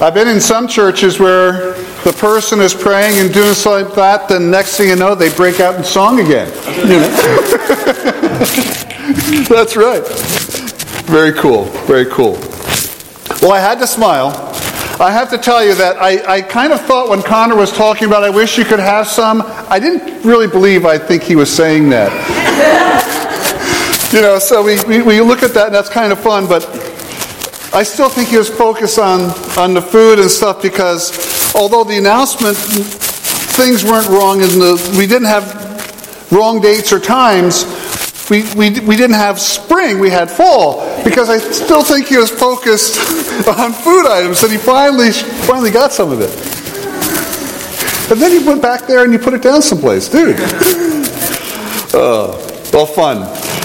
I've been in some churches where the person is praying and doing something like that, then next thing you know, they break out in song again. You know? That's right. Very cool. Very cool. Well, I had to smile. I have to tell you that I kind of thought when Connor was talking about, I wish you could have some, I didn't really believe I think he was saying that. You know, so we look at that and that's kind of fun, but I still think he was focused on the food and stuff because although the announcement, things weren't wrong, and we didn't have wrong dates or times, we didn't have spring, we had fall, because I still think he was focused on food items, and he finally got some of it. And then he went back there and he put it down someplace, dude. Well, fun.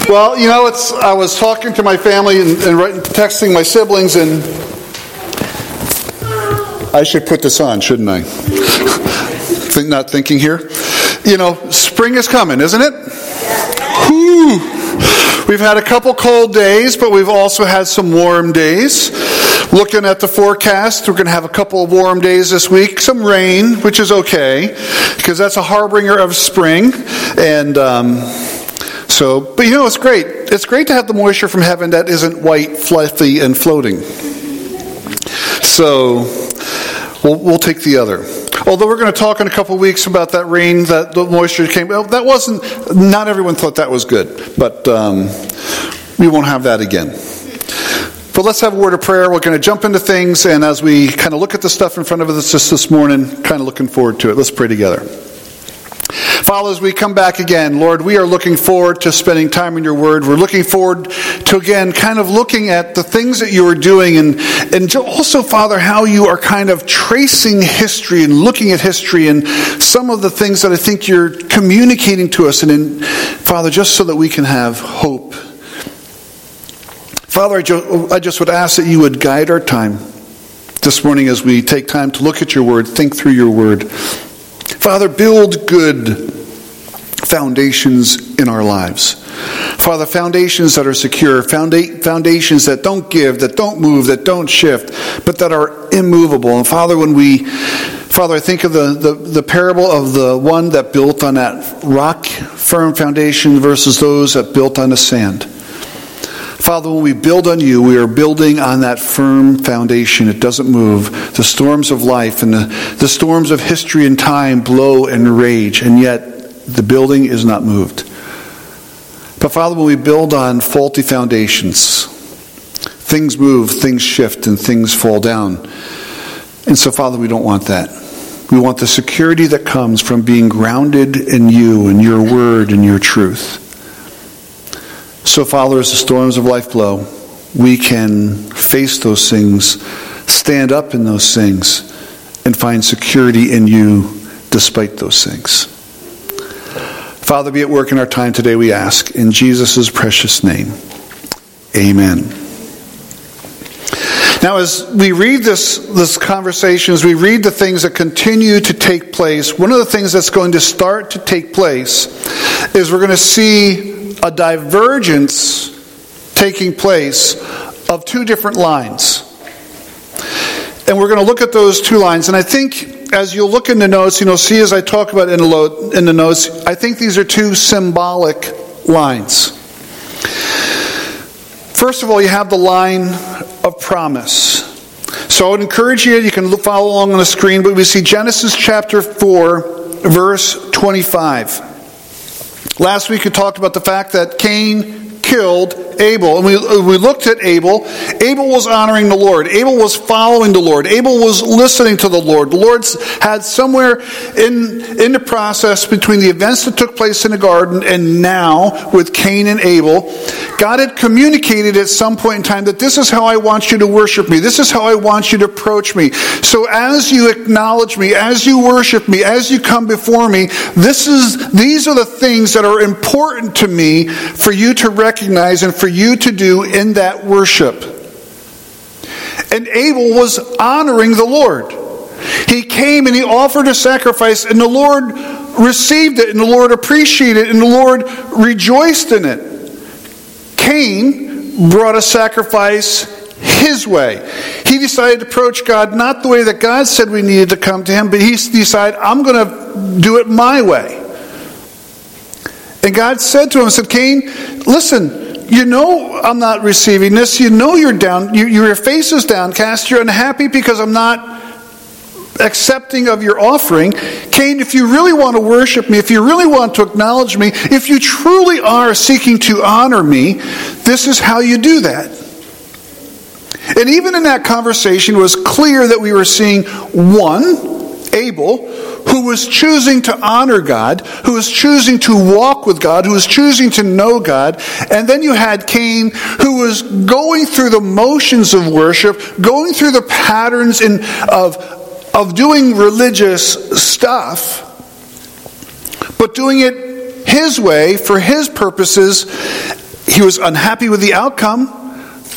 Well, you know, I was talking to my family and texting my siblings, and I should put this on, shouldn't I? Not thinking here. You know, spring is coming, isn't it? We've had a couple cold days, but we've also had some warm days. Looking at the forecast, we're going to have a couple of warm days this week. Some rain, which is okay, because that's a harbinger of spring. And but you know, it's great. It's great to have the moisture from heaven that isn't white, fluffy, and floating. So we'll take the other. Although we're going to talk in a couple of weeks about that rain, that the moisture came. That wasn't. Not everyone thought that was good, but we won't have that again. But let's have a word of prayer. We're going to jump into things, and as we kind of look at the stuff in front of us this morning, kind of looking forward to it. Let's pray together. Father, as we come back again, Lord, we are looking forward to spending time in your word. We're looking forward to, again, kind of looking at the things that you are doing and also, Father, how you are kind of tracing history and looking at history and some of the things that I think you're communicating to us. And Father, just so that we can have hope. Father, I just would ask that you would guide our time this morning as we take time to look at your word, think through your word. Father, build good foundations in our lives. Father, foundations that are secure, foundations that don't give, that don't move, that don't shift, but that are immovable. And Father, I think of the parable of the one that built on that rock, firm foundation versus those that built on the sand. Father, when we build on you, we are building on that firm foundation. It doesn't move. The storms of life and the storms of history and time blow and rage, and yet the building is not moved. But Father, when we build on faulty foundations, things move, things shift, and things fall down. And so, Father, we don't want that. We want the security that comes from being grounded in you and your word and your truth. So, Father, as the storms of life blow, we can face those things, stand up in those things, and find security in you despite those things. Father, be at work in our time today, we ask, in Jesus' precious name. Amen. Now, as we read this conversation, as we read the things that continue to take place, one of the things that's going to start to take place is we're going to see a divergence taking place of two different lines. And we're going to look at those two lines. And I think as you look in the notes, you know, see as I talk about in the notes, I think these are two symbolic lines. First of all, you have the line of promise. So I would encourage you can follow along on the screen, but we see Genesis chapter 4, verse 25. Last week we talked about the fact that Cain killed Abel. And we looked at Abel. Abel was honoring the Lord. Abel was following the Lord. Abel was listening to the Lord. The Lord had somewhere in the process between the events that took place in the garden and now with Cain and Abel, God had communicated at some point in time that this is how I want you to worship me. This is how I want you to approach me. So as you acknowledge me, as you worship me, as you come before me, these are the things that are important to me for you to recognize and for you to do in that worship. And Abel was honoring the Lord. He came and he offered a sacrifice, and the Lord received it, and the Lord appreciated it, and the Lord rejoiced in it. Cain brought a sacrifice his way. He decided to approach God not the way that God said we needed to come to him, but he decided, I'm going to do it my way. And God said to him, said, Cain, listen, you know I'm not receiving this. You know you're down. Your face is downcast. You're unhappy because I'm not accepting of your offering. Cain, if you really want to worship me, if you really want to acknowledge me, if you truly are seeking to honor me, this is how you do that. And even in that conversation, it was clear that we were seeing one, Abel, who was choosing to honor God, who was choosing to walk with God, who was choosing to know God. And then you had Cain, who was going through the motions of worship, going through the patterns of doing religious stuff, but doing it his way, for his purposes. He was unhappy with the outcome,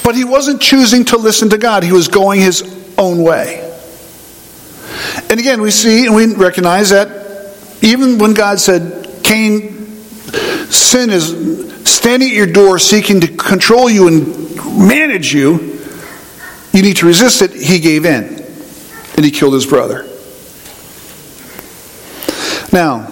but he wasn't choosing to listen to God. He was going his own way. And again, we see and we recognize that even when God said, Cain, sin is standing at your door seeking to control you and manage you, you need to resist it, he gave in. And he killed his brother. Now,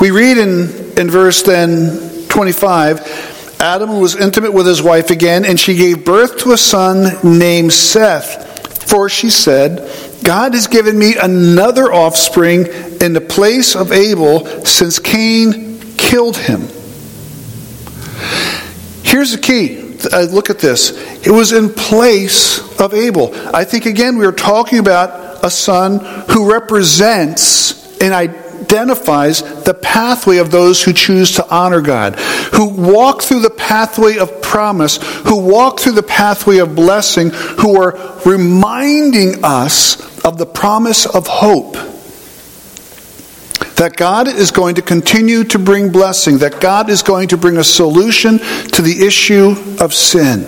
we read in verse then 25, Adam was intimate with his wife again, and she gave birth to a son named Seth. For she said, God has given me another offspring in the place of Abel, since Cain killed him. Here's the key. Look at this. It was in place of Abel. I think, again, we are talking about a son who represents and identifies the pathway of those who choose to honor God, who walk through the pathway of promise, who walk through the pathway of blessing, who are reminding us of the promise of hope. That God is going to continue to bring blessing, that God is going to bring a solution to the issue of sin.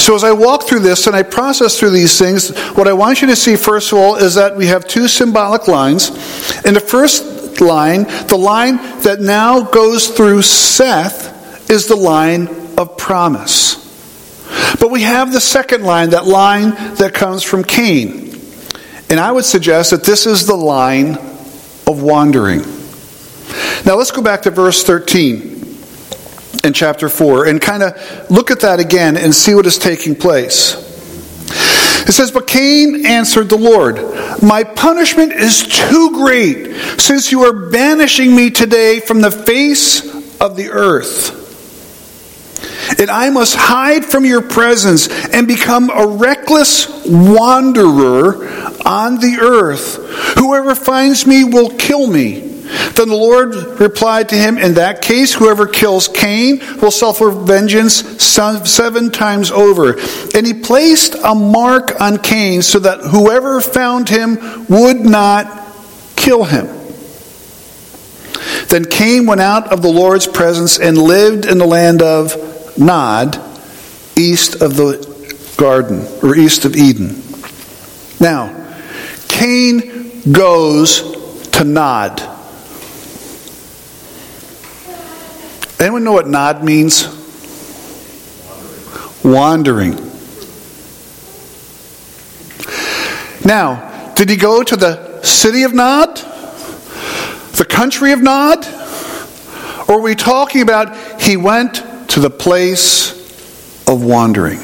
So as I walk through this and I process through these things, what I want you to see first of all is that we have two symbolic lines. In the first line, the line that now goes through Seth is the line of promise. But we have the second line, that line that comes from Cain. And I would suggest that this is the line of wandering. Now let's go back to verse 13 in chapter 4 and kind of look at that again and see what is taking place. It says, But Cain answered the Lord, My punishment is too great, since you are banishing me today from the face of the earth. And I must hide from your presence and become a reckless wanderer on the earth. Whoever finds me will kill me. Then the Lord replied to him, In that case, whoever kills Cain will suffer vengeance 7 times over. And he placed a mark on Cain so that whoever found him would not kill him. Then Cain went out of the Lord's presence and lived in the land of Nod, east of the garden, or east of Eden. Now, Cain goes to Nod. Anyone know what Nod means? Wandering. Now, did he go to the city of Nod? The country of Nod? Or are we talking about he went to the place of wandering?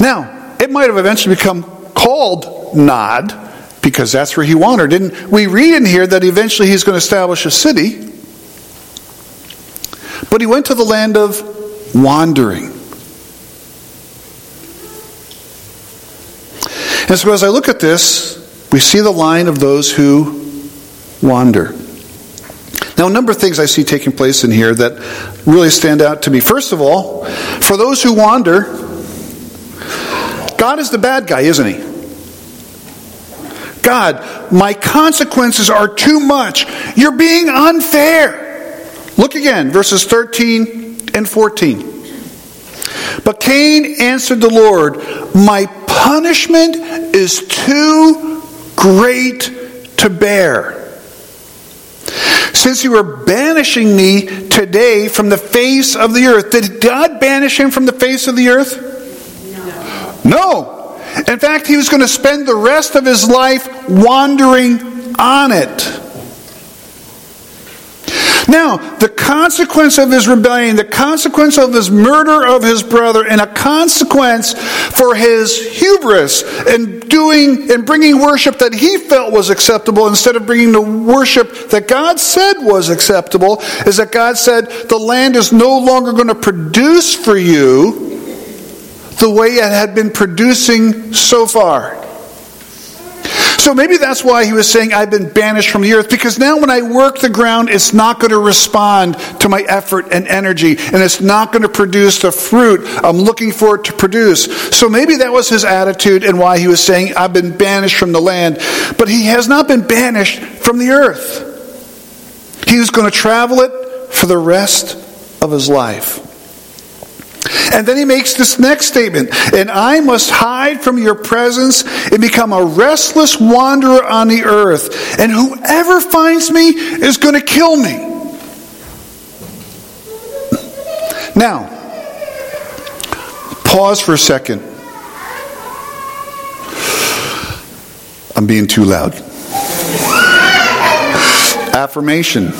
Now, it might have eventually become called Nod, because that's where he wandered. And we read in here that eventually he's going to establish a city. But he went to the land of wandering. And so as I look at this, we see the line of those who wander. Now, a number of things I see taking place in here that really stand out to me. First of all, for those who wander, God is the bad guy, isn't he? God, my consequences are too much. You're being unfair. Look again, verses 13 and 14. But Cain answered the Lord, My punishment is too great to bear. Since you are banishing me today from the face of the earth. Did God banish him from the face of the earth? No. In fact, he was going to spend the rest of his life wandering on it. Now, the consequence of his rebellion, the consequence of his murder of his brother, and a consequence for his hubris in doing and bringing worship that he felt was acceptable instead of bringing the worship that God said was acceptable, is that God said, the land is no longer going to produce for you the way it had been producing so far. So maybe that's why he was saying, I've been banished from the earth, because now when I work the ground, it's not going to respond to my effort and energy, and it's not going to produce the fruit I'm looking for it to produce. So maybe that was his attitude and why he was saying, I've been banished from the land. But he has not been banished from the earth. He was going to travel it for the rest of his life. And then he makes this next statement, and I must hide from your presence and become a restless wanderer on the earth, and whoever finds me is going to kill me. Now, pause for a second. I'm being too loud. Affirmation.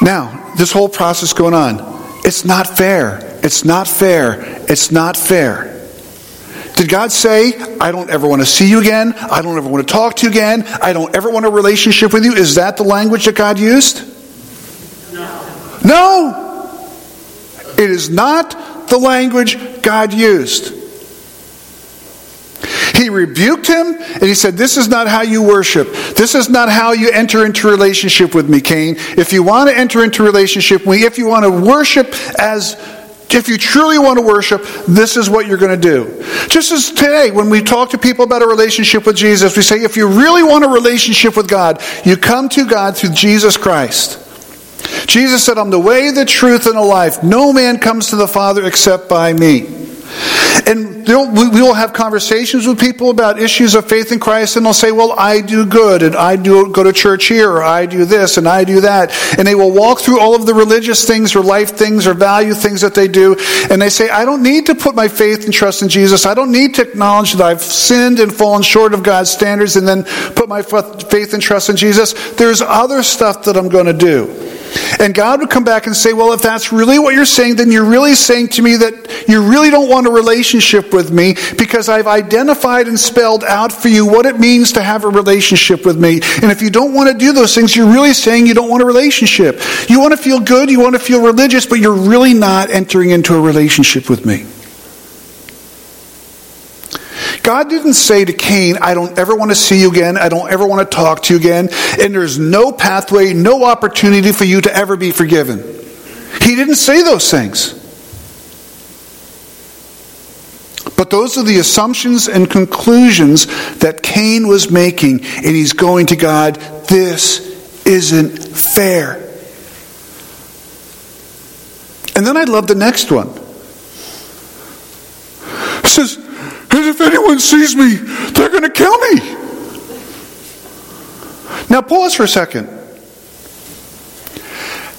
Now, this whole process going on, it's not fair. It's not fair. It's not fair. Did God say, I don't ever want to see you again? I don't ever want to talk to you again? I don't ever want a relationship with you? Is that the language that God used? No. No! It is not the language God used. He rebuked him, and he said, this is not how you worship. This is not how you enter into relationship with me, Cain. If you want to enter into relationship with me, if you want to worship as, if you truly want to worship, this is what you're going to do. Just as today, when we talk to people about a relationship with Jesus, we say, if you really want a relationship with God, you come to God through Jesus Christ. Jesus said, I'm the way, the truth, and the life. No man comes to the Father except by me. And we will have conversations with people about issues of faith in Christ, and they'll say, well, I do good, and I do go to church here, or I do this, and I do that. And they will walk through all of the religious things, or life things, or value things that they do, and they say, I don't need to put my faith and trust in Jesus. I don't need to acknowledge that I've sinned and fallen short of God's standards, and then put my faith and trust in Jesus. There's other stuff that I'm going to do. And God would come back and say, well, if that's really what you're saying, then you're really saying to me that you really don't want a relationship with me, because I've identified and spelled out for you what it means to have a relationship with me. And if you don't want to do those things, you're really saying you don't want a relationship. You want to feel good, you want to feel religious, but you're really not entering into a relationship with me. God didn't say to Cain, I don't ever want to see you again, I don't ever want to talk to you again, and there's no pathway, no opportunity for you to ever be forgiven. He didn't say those things. But those are the assumptions and conclusions that Cain was making, and he's going to God, this isn't fair. And then I love the next one. It says, and if anyone sees me, they're going to kill me. Now pause for a second.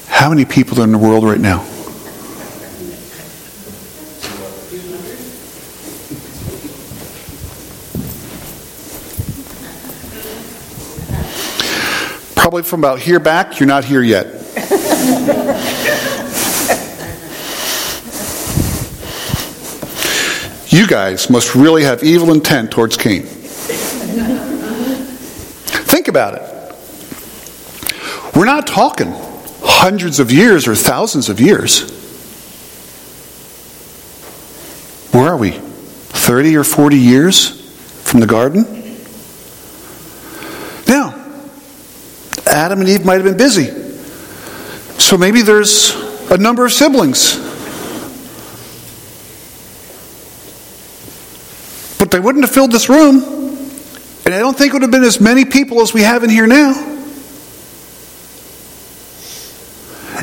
How many people are in the world right now? Probably from about here back, you're not here yet. You guys must really have evil intent towards Cain. Think about it. We're not talking hundreds of years or thousands of years. Where are we? 30 or 40 years from the garden? Now, Adam and Eve might have been busy. So maybe there's a number of siblings. But they wouldn't have filled this room, and I don't think it would have been as many people as we have in here now.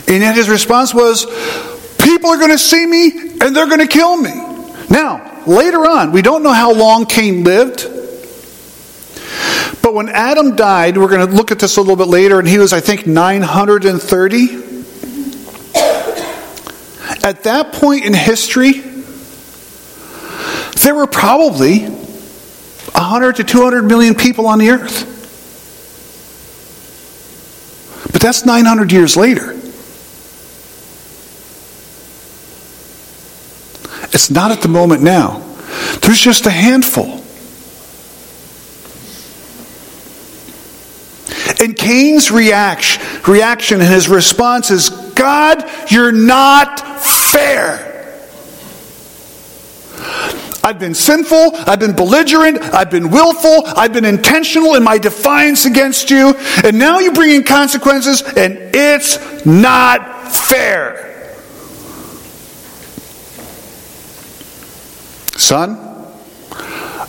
And yet his response was, people are going to see me, and they're going to kill me. Now, later on, we don't know how long Cain lived, But when Adam died, we're going to look at this a little bit later, and he was, I think, 930. At that point in history, there were probably 100 to 200 million people on the earth. But that's 900 years later. It's not at the moment now. There's just a handful. And Cain's reaction and his response is, God, you're not fair. I've been sinful, I've been belligerent, I've been willful, I've been intentional in my defiance against you, and now you bring in consequences, and it's not fair. Son,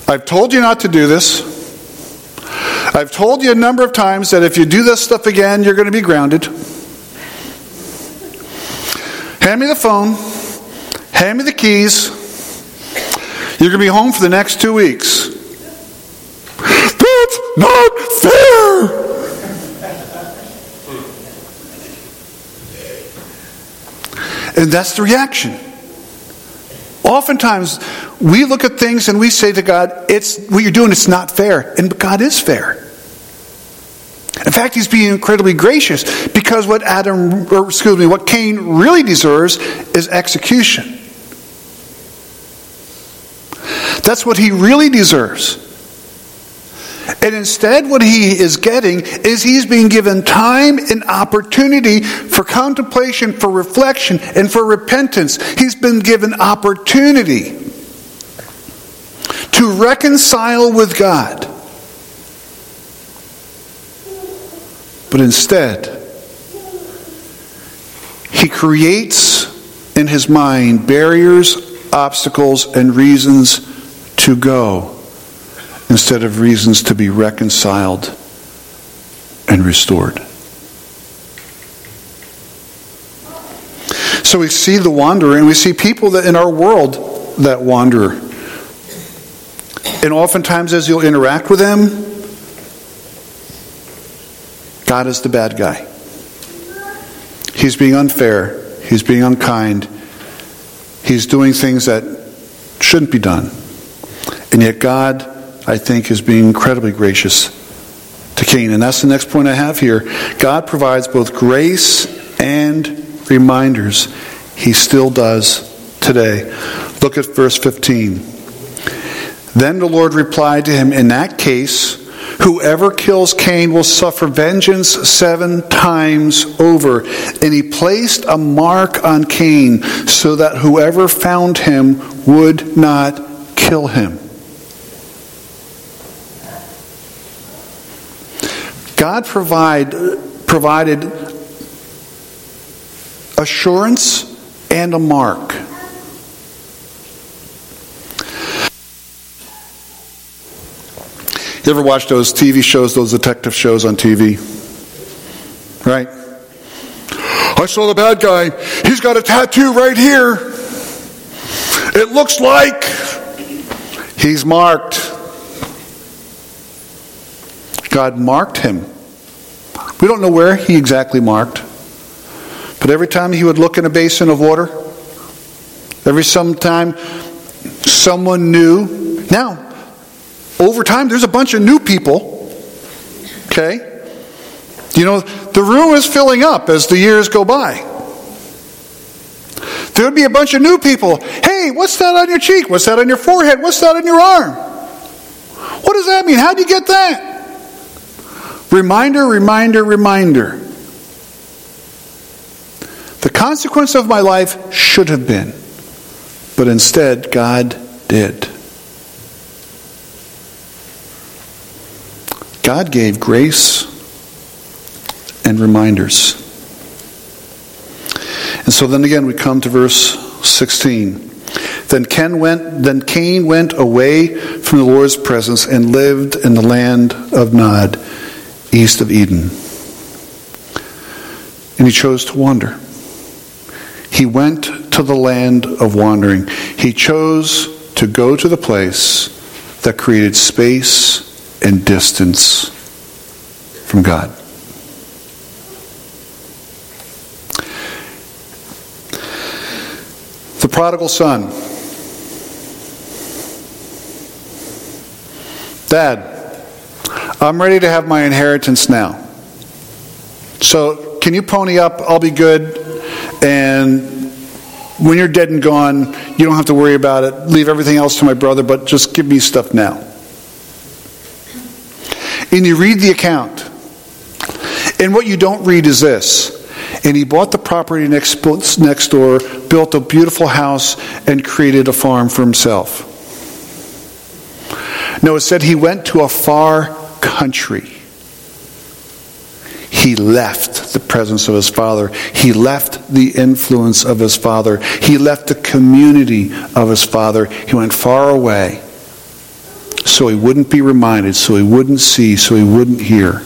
I've told you not to do this. I've told you a number of times that if you do this stuff again, you're going to be grounded. Hand me the phone. Hand me the keys. You're going to be home for the next 2 weeks. That's not fair! And that's the reaction. Oftentimes, we look at things and we say to God, "It's what you're doing, it's not fair." And God is fair. In fact, he's being incredibly gracious, because what Cain really deserves is execution. That's what he really deserves. And instead, what he is getting is he's being given time and opportunity for contemplation, for reflection, and for repentance. He's been given opportunity to reconcile with God. But instead, he creates in his mind barriers, obstacles, and reasons to go, instead of reasons to be reconciled and restored. So we see the wanderer, and we see people that in our world that wander. And oftentimes, as you'll interact with them, God is the bad guy. He's being unfair. He's being unkind. He's doing things that shouldn't be done. And yet God, I think, is being incredibly gracious to Cain. And that's the next point I have here. God provides both grace and reminders. He still does today. Look at verse 15. Then the Lord replied to him, "In that case, whoever kills Cain will suffer vengeance 7 times over." And he placed a mark on Cain so that whoever found him would not kill him. God provided assurance and a mark. You ever watch those TV shows, those detective shows on TV? Right? I saw the bad guy. He's got a tattoo right here. It looks like he's marked. God marked him. We don't know where he exactly marked, but every time he would look in a basin of water, every sometime someone new. Now, over time, there's a bunch of new people. Okay? You know, the room is filling up as the years go by. There would be a bunch of new people. Hey, what's that on your cheek? What's that on your forehead? What's that on your arm? What does that mean? How do you get that? Reminder, reminder, reminder. The consequence of my life should have been, but instead God did. God gave grace and reminders. And so then again we come to verse 16. Then Cain went away from the Lord's presence and lived in the land of Nod, east of Eden. And he chose to wander. He went to the land of wandering. He chose to go to the place that created space and distance from God. The prodigal son. Dad, I'm ready to have my inheritance now. So can you pony up? I'll be good. And when you're dead and gone, you don't have to worry about it. Leave everything else to my brother, but just give me stuff now. And you read the account. And what you don't read is this. And he bought the property next door, built a beautiful house, and created a farm for himself. No, it said he went to a far country. He left the presence of his father. He left the influence of his father. He left the community of his father. He went far away so he wouldn't be reminded, so he wouldn't see, so he wouldn't hear.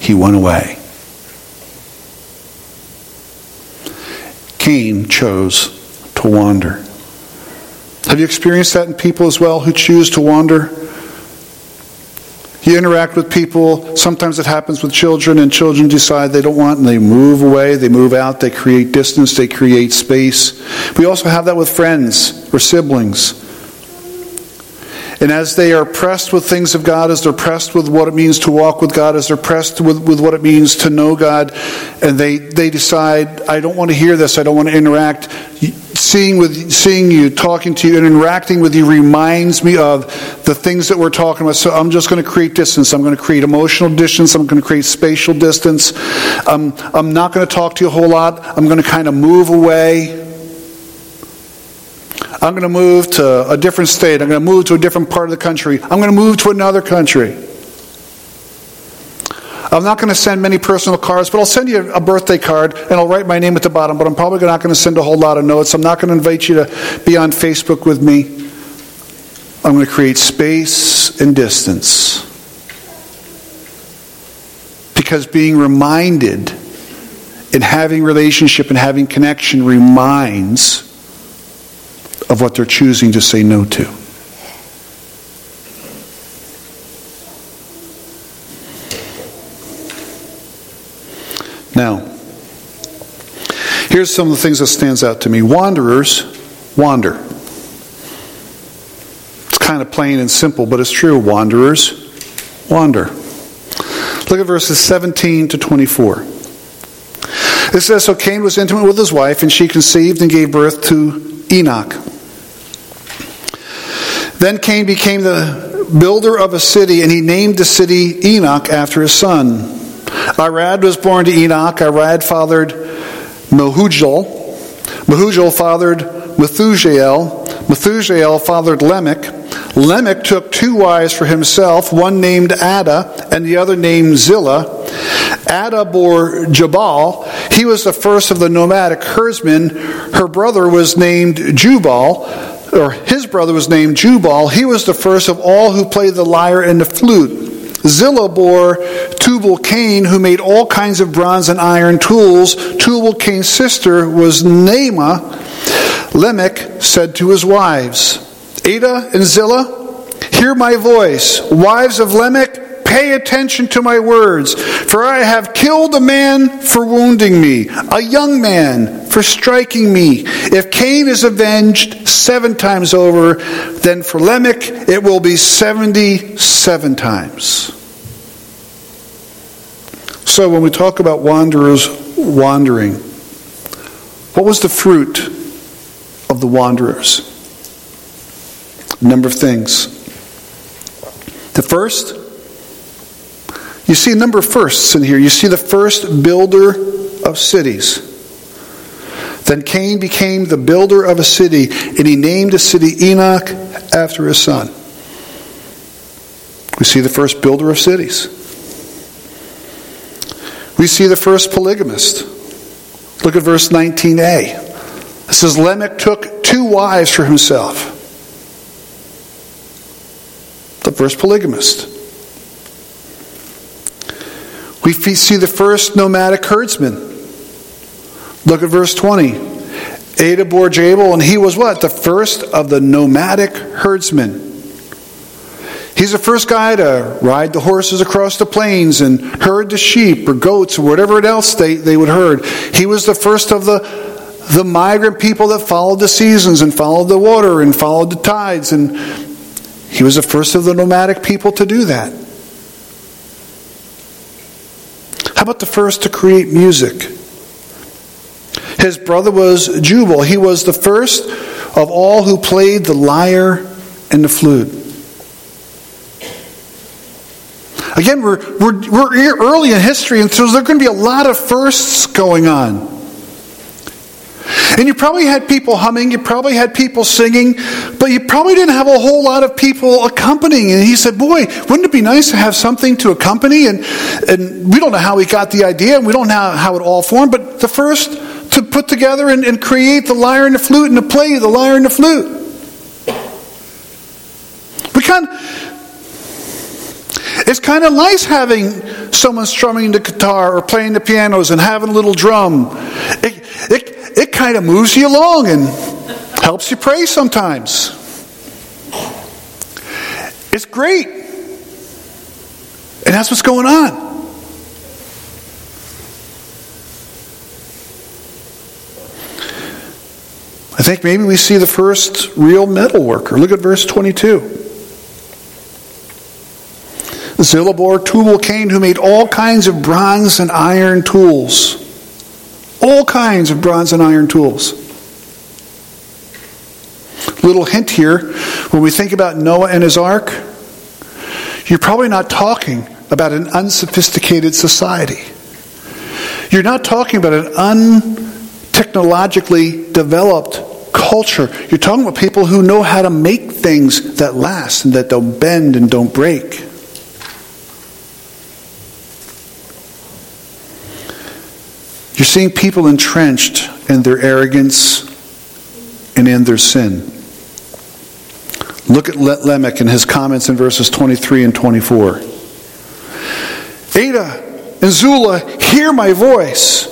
He went away. Cain chose to wander. Have you experienced that in people as well who choose to wander? You interact with people. Sometimes it happens with children, and children decide they don't want, and they move away, they move out, they create distance, they create space. We also have that with friends or siblings. And as they are pressed with things of God, as they're pressed with what it means to walk with God, as they're pressed with what it means to know God, and they decide, I don't want to hear this, I don't want to interact. Seeing you, talking to you, and interacting with you reminds me of the things that we're talking about. So I'm just going to create distance. I'm going to create emotional distance. I'm going to create spatial distance. I'm not going to talk to you a whole lot. I'm going to kind of move away. I'm going to move to a different state. I'm going to move to a different part of the country. I'm going to move to another country. I'm not going to send many personal cards, but I'll send you a birthday card, and I'll write my name at the bottom, but I'm probably not going to send a whole lot of notes. I'm not going to invite you to be on Facebook with me. I'm going to create space and distance. Because being reminded and having relationship and having connection reminds of what they're choosing to say no to. Now, here's some of the things that stands out to me. Wanderers wander. It's kind of plain and simple, but it's true. Wanderers wander. Look at verses 17 to 24. It says, so Cain was intimate with his wife, and she conceived and gave birth to Enoch. Then Cain became the builder of a city, and he named the city Enoch after his son. Irad was born to Enoch. Irad fathered Mehujael. Mehujael fathered Methujael. Methujael fathered Lamech. Lamech took two wives for himself, one named Ada and the other named Zillah. Ada bore Jabal. He was the first of the nomadic herdsmen. His brother was named Jubal. He was the first of all who played the lyre and the flute. Zillah bore Tubal-Cain, who made all kinds of bronze and iron tools. Tubal-Cain's sister was Naamah. Lamech said to his wives, Ada and Zillah, hear my voice. Wives of Lamech, pay attention to my words. For I have killed a man for wounding me, a young man for striking me. If Cain is avenged 7 times over, then for Lamech it will be 77 times. So when we talk about wanderers wandering, what was the fruit of the wanderers? A number of things. The first, you see a number of firsts in here. You see the first builder of cities. Then Cain became the builder of a city, and he named the city Enoch after his son. We see the first builder of cities. We see the first polygamist. Look at verse 19a. It says, Lamech took 2 wives for himself. The first polygamist. We see the first nomadic herdsman. Look at verse 20. Ada bore Jabal, and he was what? The first of the nomadic herdsmen. He's the first guy to ride the horses across the plains and herd the sheep or goats or whatever else they would herd. He was the first of the migrant people that followed the seasons and followed the water and followed the tides. And he was the first of the nomadic people to do that. How about the first to create music? His brother was Jubal. He was the first of all who played the lyre and the flute. Again, we're early in history, and so there are going to be a lot of firsts going on. And you probably had people humming, you probably had people singing, but you probably didn't have a whole lot of people accompanying. And he said, boy, wouldn't it be nice to have something to accompany? And we don't know how he got the idea, and we don't know how it all formed, but the first to put together and create the lyre and the flute and to play the lyre and the flute. It's kind of nice having someone strumming the guitar or playing the pianos and having a little drum. It kind of moves you along and helps you pray sometimes. It's great. And that's what's going on. I think maybe we see the first real metal worker. Look at verse 22. Zillah bore Tubal Cain, who made all kinds of bronze and iron tools. All kinds of bronze and iron tools. Little hint here, when we think about Noah and his ark, you're probably not talking about an unsophisticated society. You're not talking about an untechnologically developed culture. You're talking about people who know how to make things that last and that don't bend and don't break. You're seeing people entrenched in their arrogance and in their sin. Look at Lamech and his comments in verses 23 and 24. Ada and Zula, hear my voice.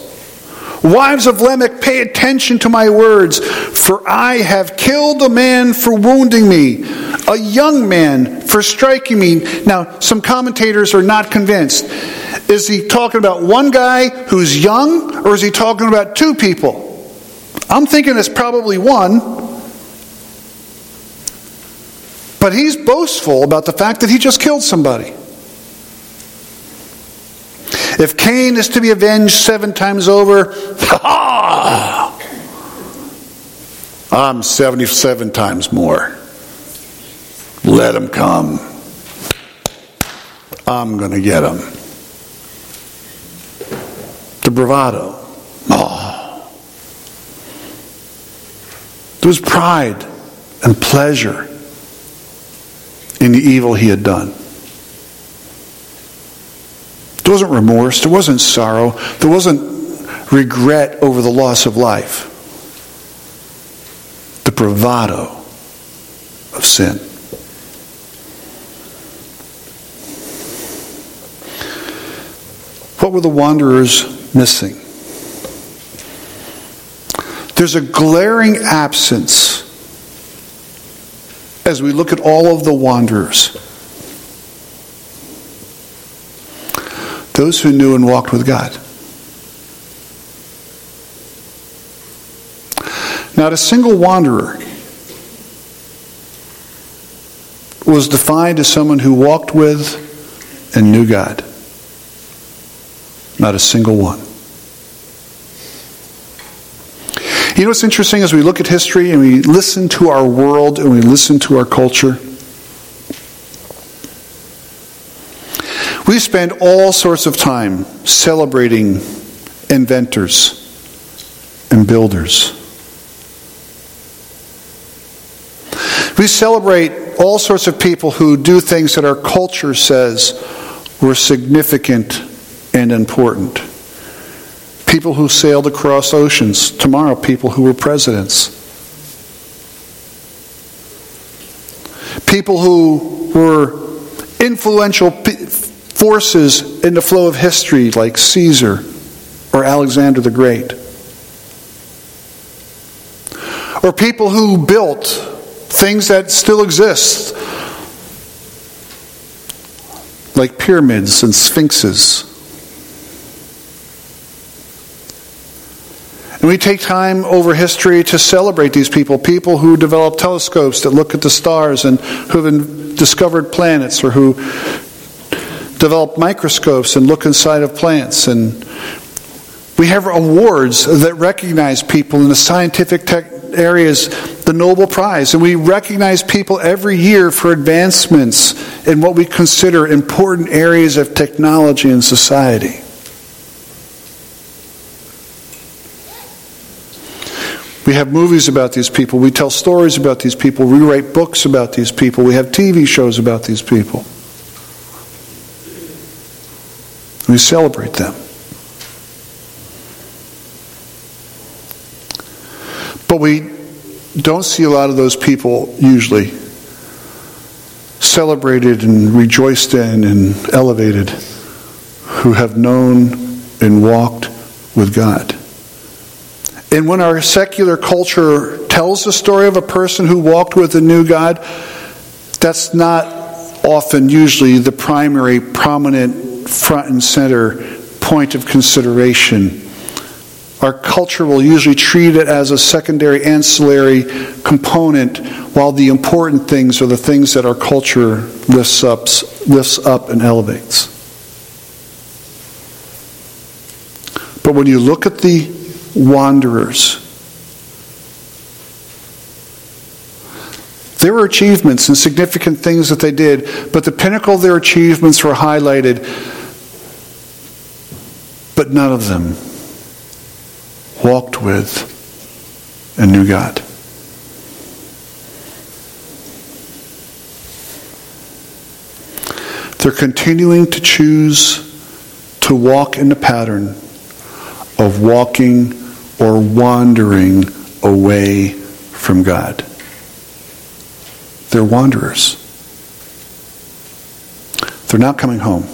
Wives of Lamech, pay attention to my words. For I have killed a man for wounding me, a young man for striking me. Now, some commentators are not convinced. Is he talking about one guy who's young, or is he talking about two people? I'm thinking it's probably one. But he's boastful about the fact that he just killed somebody. If Cain is to be avenged 7 times over, I'm 77 times more. Let him come. I'm going to get him. The bravado. There was pride and pleasure in the evil he had done. There wasn't remorse. There wasn't sorrow. There wasn't regret over the loss of life. The bravado of sin. What were the wanderers missing? There's a glaring absence as we look at all of the wanderers. Those who knew and walked with God. Not a single wanderer was defined as someone who walked with and knew God. Not a single one. You know what's interesting as we look at history and we listen to our world and we listen to our culture? We spend all sorts of time celebrating inventors and builders. We celebrate all sorts of people who do things that our culture says were significant and important. People who sailed across oceans. Tomorrow, people who were presidents. People who were influential forces in the flow of history like Caesar or Alexander the Great. Or people who built things that still exist like pyramids and sphinxes. And we take time over history to celebrate these people, people who developed telescopes that look at the stars and who've discovered planets, or who developed microscopes and look inside of plants. And we have awards that recognize people in the scientific areas, the Nobel Prize, and we recognize people every year for advancements in what we consider important areas of technology and society. We have movies about these people. We tell stories about these people. We write books about these people. We have TV shows about these people. We celebrate them. But we don't see a lot of those people usually celebrated and rejoiced in and elevated, who have known and walked with God. And when our secular culture tells the story of a person who walked with and knew God, that's not often usually the primary, prominent, front and center point of consideration. Our culture will usually treat it as a secondary, ancillary component, while the important things are the things that our culture lifts up and elevates. But when you look at the wanderers, there were achievements and significant things that they did, but the pinnacle of their achievements were highlighted, but none of them walked with and knew God. They're continuing to choose to walk in the pattern of walking or wandering away from God. They're wanderers. They're not coming home.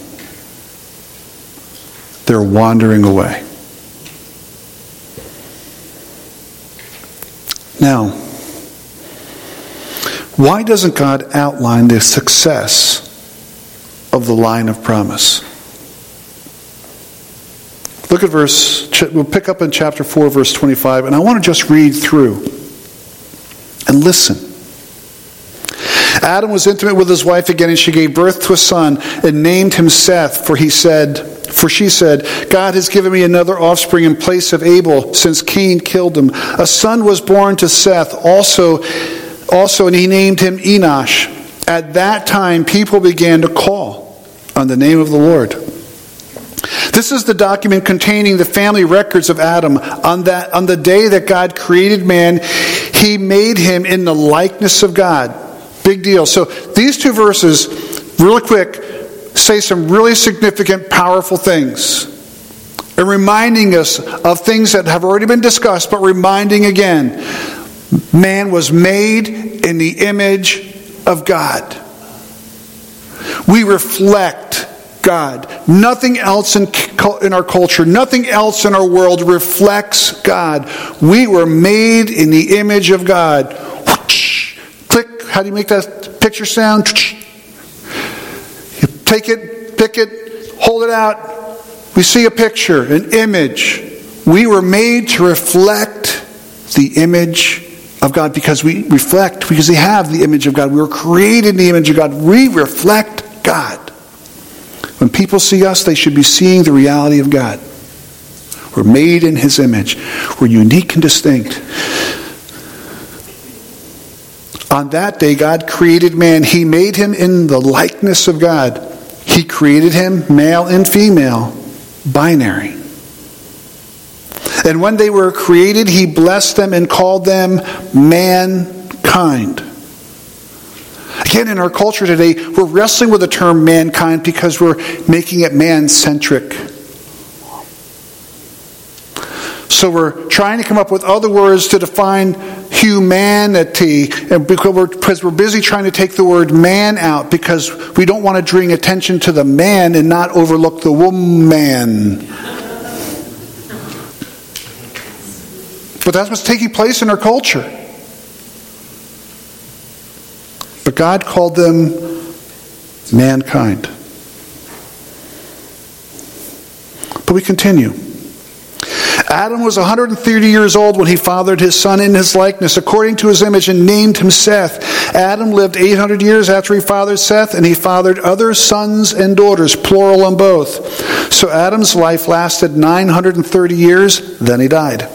They're wandering away. Now, why doesn't God outline the success of the line of promise? Look at we'll pick up in chapter 4, verse 25, and I want to just read through and listen. Adam was intimate with his wife again, and she gave birth to a son and named him Seth, for she said, God has given me another offspring in place of Abel, since Cain killed him. A son was born to Seth also, and he named him Enosh. At that time, people began to call on the name of the Lord. This is the document containing the family records of Adam. On the day that God created man, he made him in the likeness of God. Big deal. So these two verses, really quick, say some really significant, powerful things, and reminding us of things that have already been discussed, but reminding again, man was made in the image of God. We reflect God. Nothing else in our culture, nothing else in our world reflects God. We were made in the image of God. Click. How do you make that picture sound? Take it, pick it, hold it out. We see a picture, an image. We were made to reflect the image of God because we have the image of God. We were created in the image of God. We reflect God. When people see us, they should be seeing the reality of God. We're made in His image. We're unique and distinct. On that day, God created man. He made him in the likeness of God. He created him male and female, binary. And when they were created, he blessed them and called them mankind. Again, in our culture today, we're wrestling with the term mankind because we're making it man-centric. So we're trying to come up with other words to define humanity, and because we're busy trying to take the word man out because we don't want to bring attention to the man and not overlook the woman. But that's what's taking place in our culture. But God called them mankind. But we continue. Adam was 130 years old when he fathered his son in his likeness, according to his image, and named him Seth. Adam lived 800 years after he fathered Seth, and he fathered other sons and daughters, plural on both. So Adam's life lasted 930 years, then he died.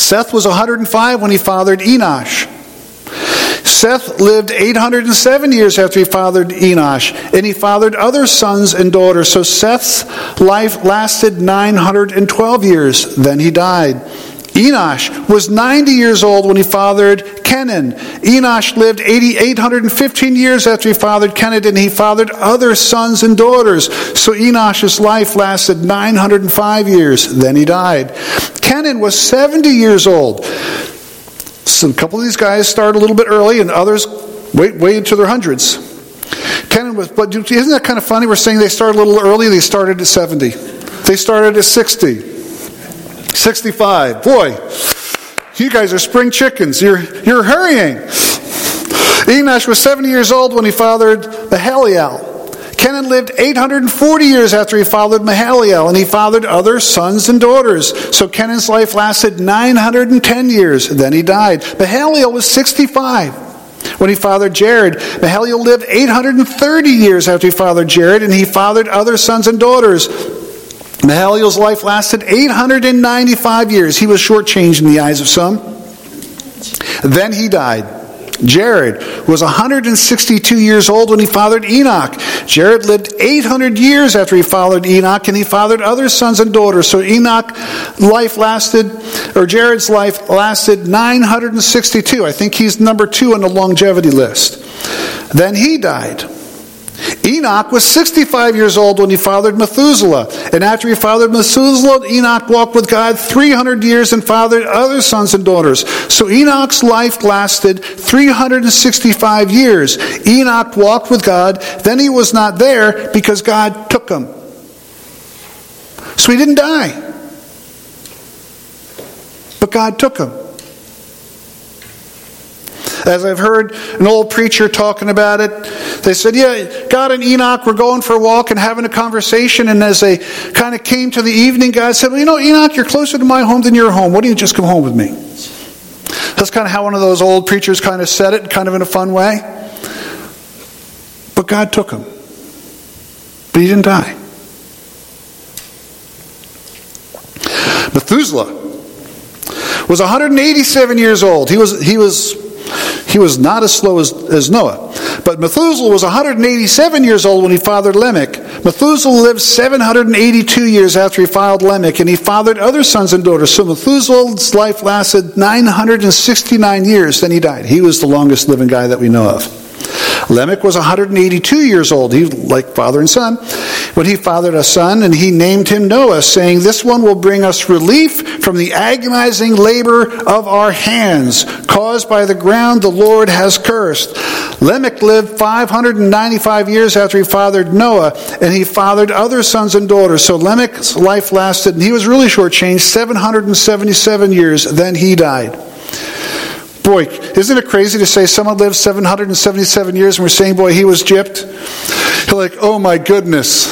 Seth was 105 when he fathered Enosh. Seth lived 807 years after he fathered Enosh, and he fathered other sons and daughters. So Seth's life lasted 912 years, then he died. Enosh was 90 years old when he fathered Kenan. Enosh lived 815 years after he fathered Kenan, and he fathered other sons and daughters. So Enosh's life lasted 905 years, then he died. Kenan was 70 years old. So a couple of these guys start a little bit early, and others wait into their hundreds. Kenan was, but isn't that kind of funny? We're saying they started a little early. They started at 70. They started at 60. 65. Boy, you guys are spring chickens. You're hurrying. Enosh was 70 years old when he fathered Mahaliel. Kenan lived 840 years after he fathered Mahaliel, and he fathered other sons and daughters. So Kenan's life lasted 910 years, then he died. Mahaliel was 65 when he fathered Jared. Mahaliel lived 830 years after he fathered Jared, and he fathered other sons and daughters. Mahaliel's life lasted 895 years. He was shortchanged in the eyes of some. Then he died. Jared was 162 years old when he fathered Enoch. Jared lived 800 years after he fathered Enoch, and he fathered other sons and daughters. So Jared's life lasted 962. I think he's number 2 on the longevity list. Then he died. Enoch was 65 years old when he fathered Methuselah. And after he fathered Methuselah, Enoch walked with God 300 years and fathered other sons and daughters. So Enoch's life lasted 365 years. Enoch walked with God. Then he was not there because God took him. So he didn't die. But God took him. As I've heard an old preacher talking about it, they said, yeah, God and Enoch were going for a walk and having a conversation, and as they kind of came to the evening, God said, well, you know, Enoch, you're closer to my home than your home. Why don't you just come home with me? That's kind of how one of those old preachers kind of said it, kind of in a fun way. But God took him. But he didn't die. Methuselah was 187 years old. He was not as slow as Noah. But Methuselah was 187 years old when he fathered Lamech. Methuselah lived 782 years after he fathered Lamech, and he fathered other sons and daughters. So Methuselah's life lasted 969 years, then he died. He was the longest living guy that we know of. Lamech was 182 years old, he like father and son, when he fathered a son, and he named him Noah, saying, this one will bring us relief from the agonizing labor of our hands, caused by the ground the Lord has cursed. Lamech lived 595 years after he fathered Noah, and he fathered other sons and daughters. So Lamech's life lasted, and he was really shortchanged, 777 years, then he died. Boy, isn't it crazy to say someone lived 777 years, and we're saying, boy, he was gypped? You're like, oh my goodness.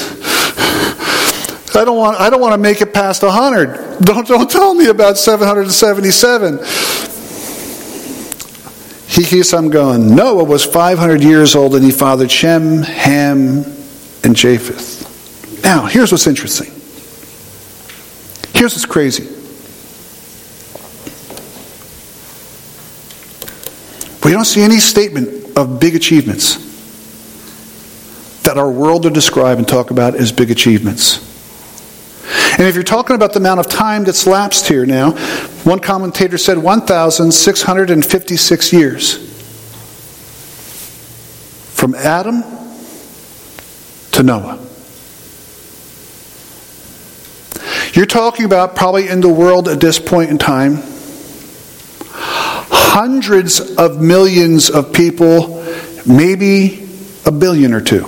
I don't want to make it past 100. Don't tell me about 777. He keeps on going. Noah was 500 years old, and he fathered Shem, Ham, and Japheth. Now, here's what's interesting. Here's what's crazy. We don't see any statement of big achievements that our world would describe and talk about as big achievements. And if you're talking about the amount of time that's lapsed here now, one commentator said 1,656 years. From Adam to Noah. You're talking about probably in the world at this point in time, hundreds of millions of people, maybe a billion or two.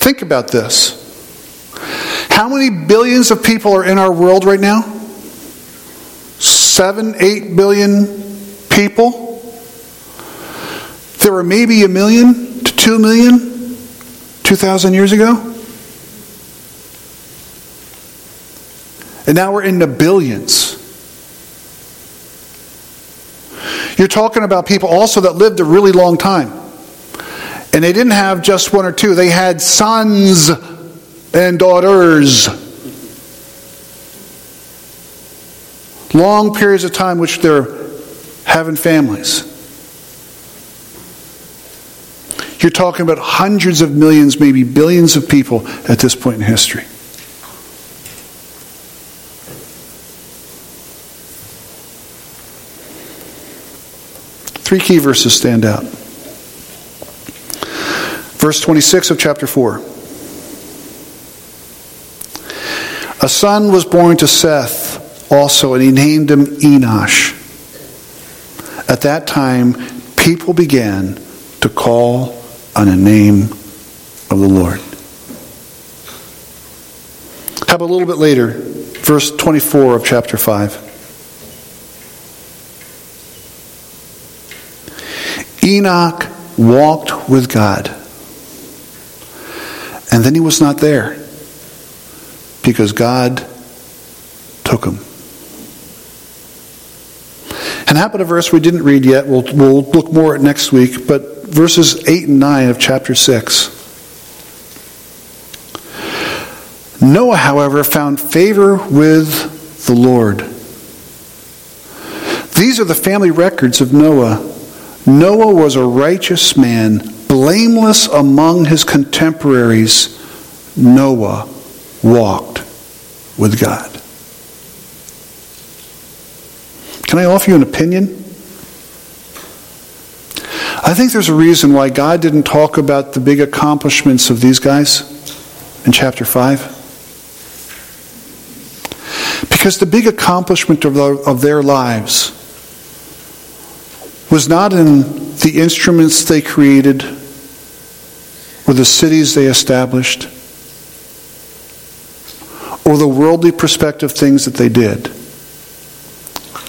Think about this. How many billions of people are in our world right now? 7, 8 billion people? There were maybe 1 million to 2 million, 2 2,000 years ago? And now we're in the billions. You're talking about people also that lived a really long time. And they didn't have just one or two. They had sons and daughters. Long periods of time which they're having families. You're talking about hundreds of millions, maybe billions of people at this point in history. Three key verses stand out. Verse 26 of chapter 4. A son was born to Seth also, and he named him Enosh. At that time, people began to call on the name of the Lord. How about a little bit later, verse 24 of chapter 5. Enoch walked with God, and then he was not there because God took him. And how about a verse we didn't read yet? We'll look more at next week, but verses 8 and 9 of chapter 6. Noah, however, found favor with the Lord. These are the family records of Noah. Noah was a righteous man, blameless among his contemporaries. Noah walked with God. Can I offer you an opinion? I think there's a reason why God didn't talk about the big accomplishments of these guys in chapter 5. Because the big accomplishment of their lives was not in the instruments they created or the cities they established or the worldly perspective things that they did.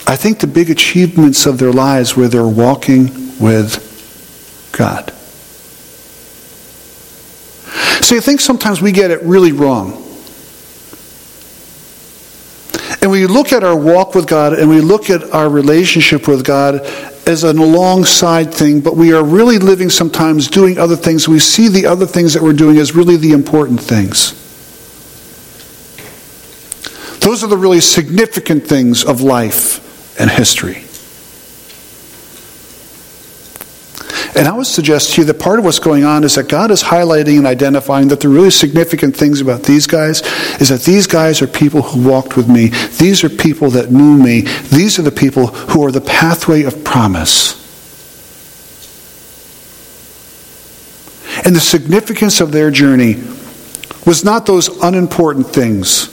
I think the big achievements of their lives were their walking with God. See, I think sometimes we get it really wrong. And we look at our walk with God and we look at our relationship with God as an alongside thing, but we are really living sometimes doing other things. We see the other things that we're doing as really the important things. Those are the really significant things of life and history. And I would suggest to you that part of what's going on is that God is highlighting and identifying that the really significant things about these guys is that these guys are people who walked with me. These are people that knew me. These are the people who are the pathway of promise. And the significance of their journey was not those unimportant things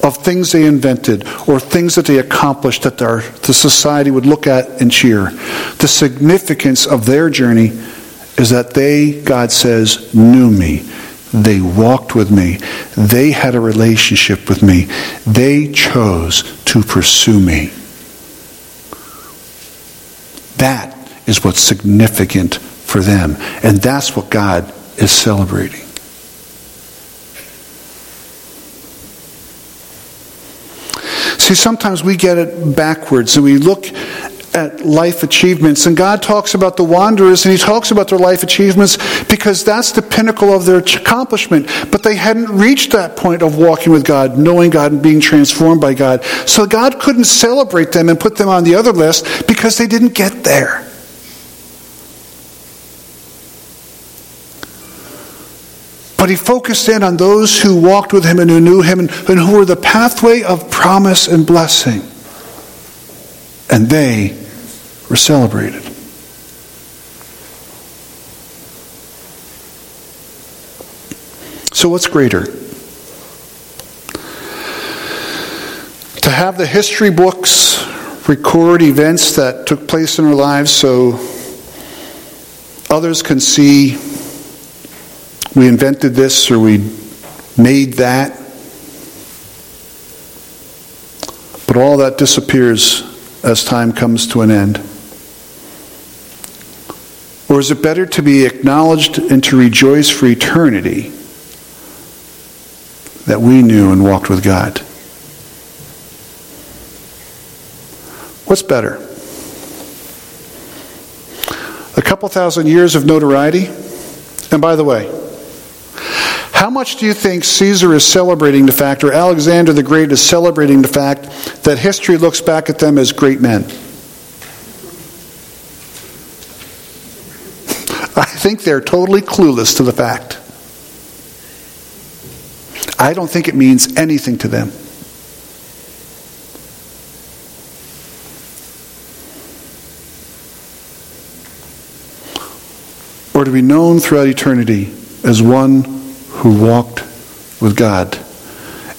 of things they invented or things that they accomplished that the society would look at and cheer. The significance of their journey is that they, God says, knew me. They walked with me. They had a relationship with me. They chose to pursue me. That is what's significant for them. And that's what God is celebrating. See, sometimes we get it backwards and we look at life achievements, and God talks about the wanderers and he talks about their life achievements because that's the pinnacle of their accomplishment. But they hadn't reached that point of walking with God, knowing God and being transformed by God. So God couldn't celebrate them and put them on the other list because they didn't get there. But he focused in on those who walked with him and who knew him and who were the pathway of promise and blessing. And they were celebrated. So what's greater? To have the history books record events that took place in our lives so others can see we invented this or we made that. But all that disappears as time comes to an end. Or is it better to be acknowledged and to rejoice for eternity that we knew and walked with God? What's better? A couple thousand years of notoriety? And by the way, how much do you think Caesar is celebrating the fact, or Alexander the Great is celebrating the fact, that history looks back at them as great men? I think they're totally clueless to the fact. I don't think it means anything to them. Or to be known throughout eternity as one who walked with God.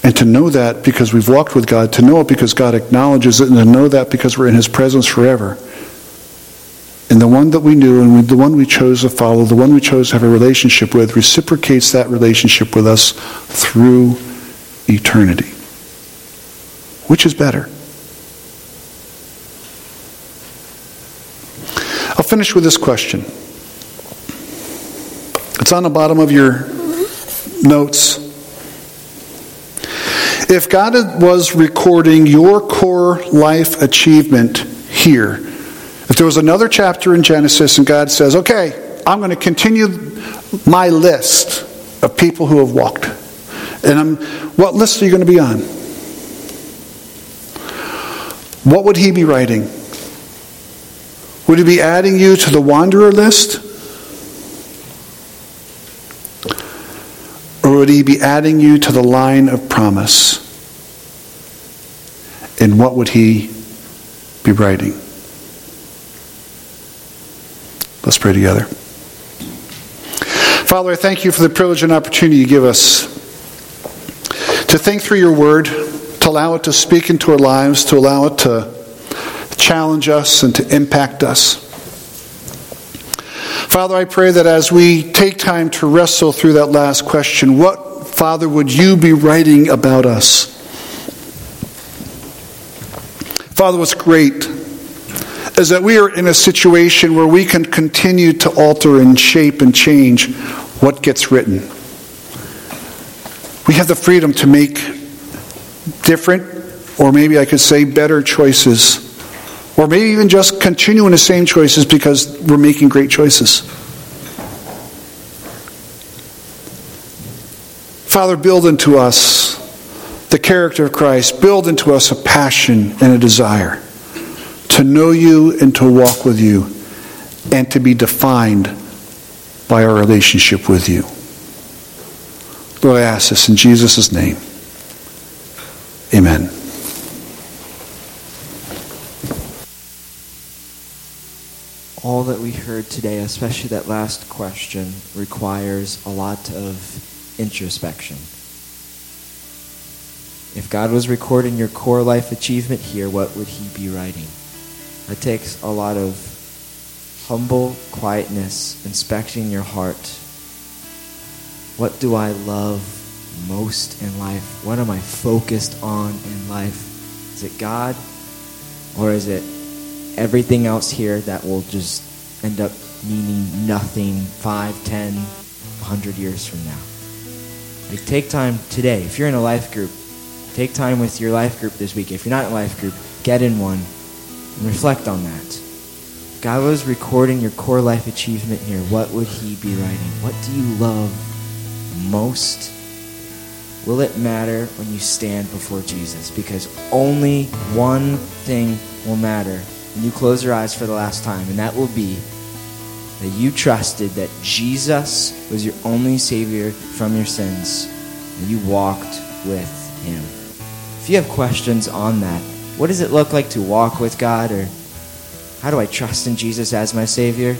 And to know that because we've walked with God, to know it because God acknowledges it, and to know that because we're in His presence forever. And the one that we knew and the one we chose to follow, the one we chose to have a relationship with, reciprocates that relationship with us through eternity. Which is better? I'll finish with this question. It's on the bottom of your notes. If God was recording your core life achievement here, if there was another chapter in Genesis and God says, okay, I'm going to continue my list of people who have walked. And what list are you going to be on? What would He be writing? Would He be adding you to the wanderer list? Or would He be adding you to the line of promise? And what would He be writing? Let's pray together. Father, I thank You for the privilege and opportunity You give us to think through Your word, to allow it to speak into our lives, to allow it to challenge us and to impact us. Father, I pray that as we take time to wrestle through that last question, what, Father, would You be writing about us? Father, what's great is that we are in a situation where we can continue to alter and shape and change what gets written. We have the freedom to make different, or maybe I could say better choices. Or maybe even just continuing the same choices because we're making great choices. Father, build into us the character of Christ. Build into us a passion and a desire to know You and to walk with You and to be defined by our relationship with You. Lord, I ask this in Jesus' name. Amen. All that we heard today, especially that last question, requires a lot of introspection. If God was recording your core life achievement here, what would He be writing? That takes a lot of humble quietness, inspecting your heart. What do I love most in life? What am I focused on in life? Is it God, or is it everything else here that will just end up meaning nothing 5, 10, 100 years from now? Like, take time today. If you're in a life group, take time with your life group this week. If you're not in a life group, get in one and reflect on that. God was recording your core life achievement here. What would He be writing? What do you love most? Will it matter when you stand before Jesus? Because only one thing will matter. And you close your eyes for the last time, and that will be that you trusted that Jesus was your only Savior from your sins, and you walked with Him. If you have questions on that, what does it look like to walk with God, or how do I trust in Jesus as my Savior?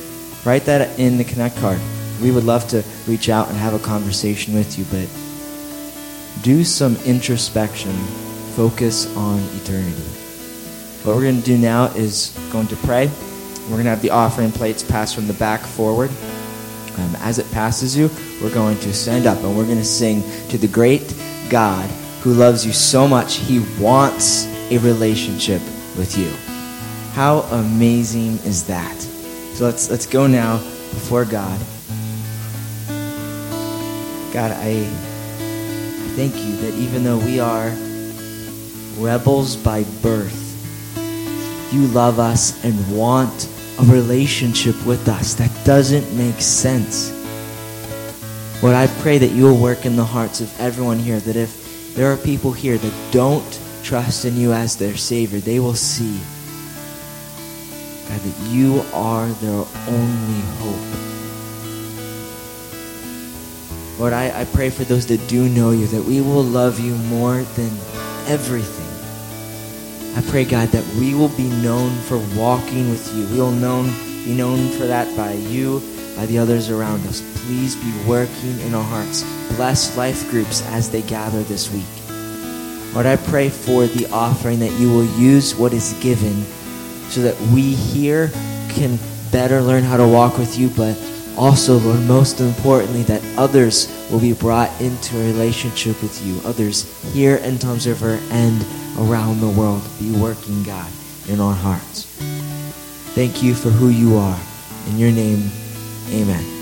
Write that in the Connect card. We would love to reach out and have a conversation with you, but do some introspection. Focus on eternity. What we're going to do now is going to pray. We're going to have the offering plates pass from the back forward. As it passes you, we're going to stand up and we're going to sing to the great God who loves you so much. He wants a relationship with you. How amazing is that? So let's go now before God. God, I thank you that even though we are rebels by birth, you love us and want a relationship with us. That doesn't make sense. Lord, I pray that you will work in the hearts of everyone here, that if there are people here that don't trust in you as their Savior, they will see, God, that you are their only hope. Lord, I pray for those that do know you, that we will love you more than everything. I pray, God, that we will be known for walking with you. We will be known for that by you, by the others around us. Please be working in our hearts. Bless life groups as they gather this week. Lord, I pray for the offering that you will use what is given so that we here can better learn how to walk with you, but also, Lord, most importantly, that others will be brought into a relationship with you. Others here in Toms River and around the world. Be working, God, in our hearts. Thank you for who you are. In your name, amen.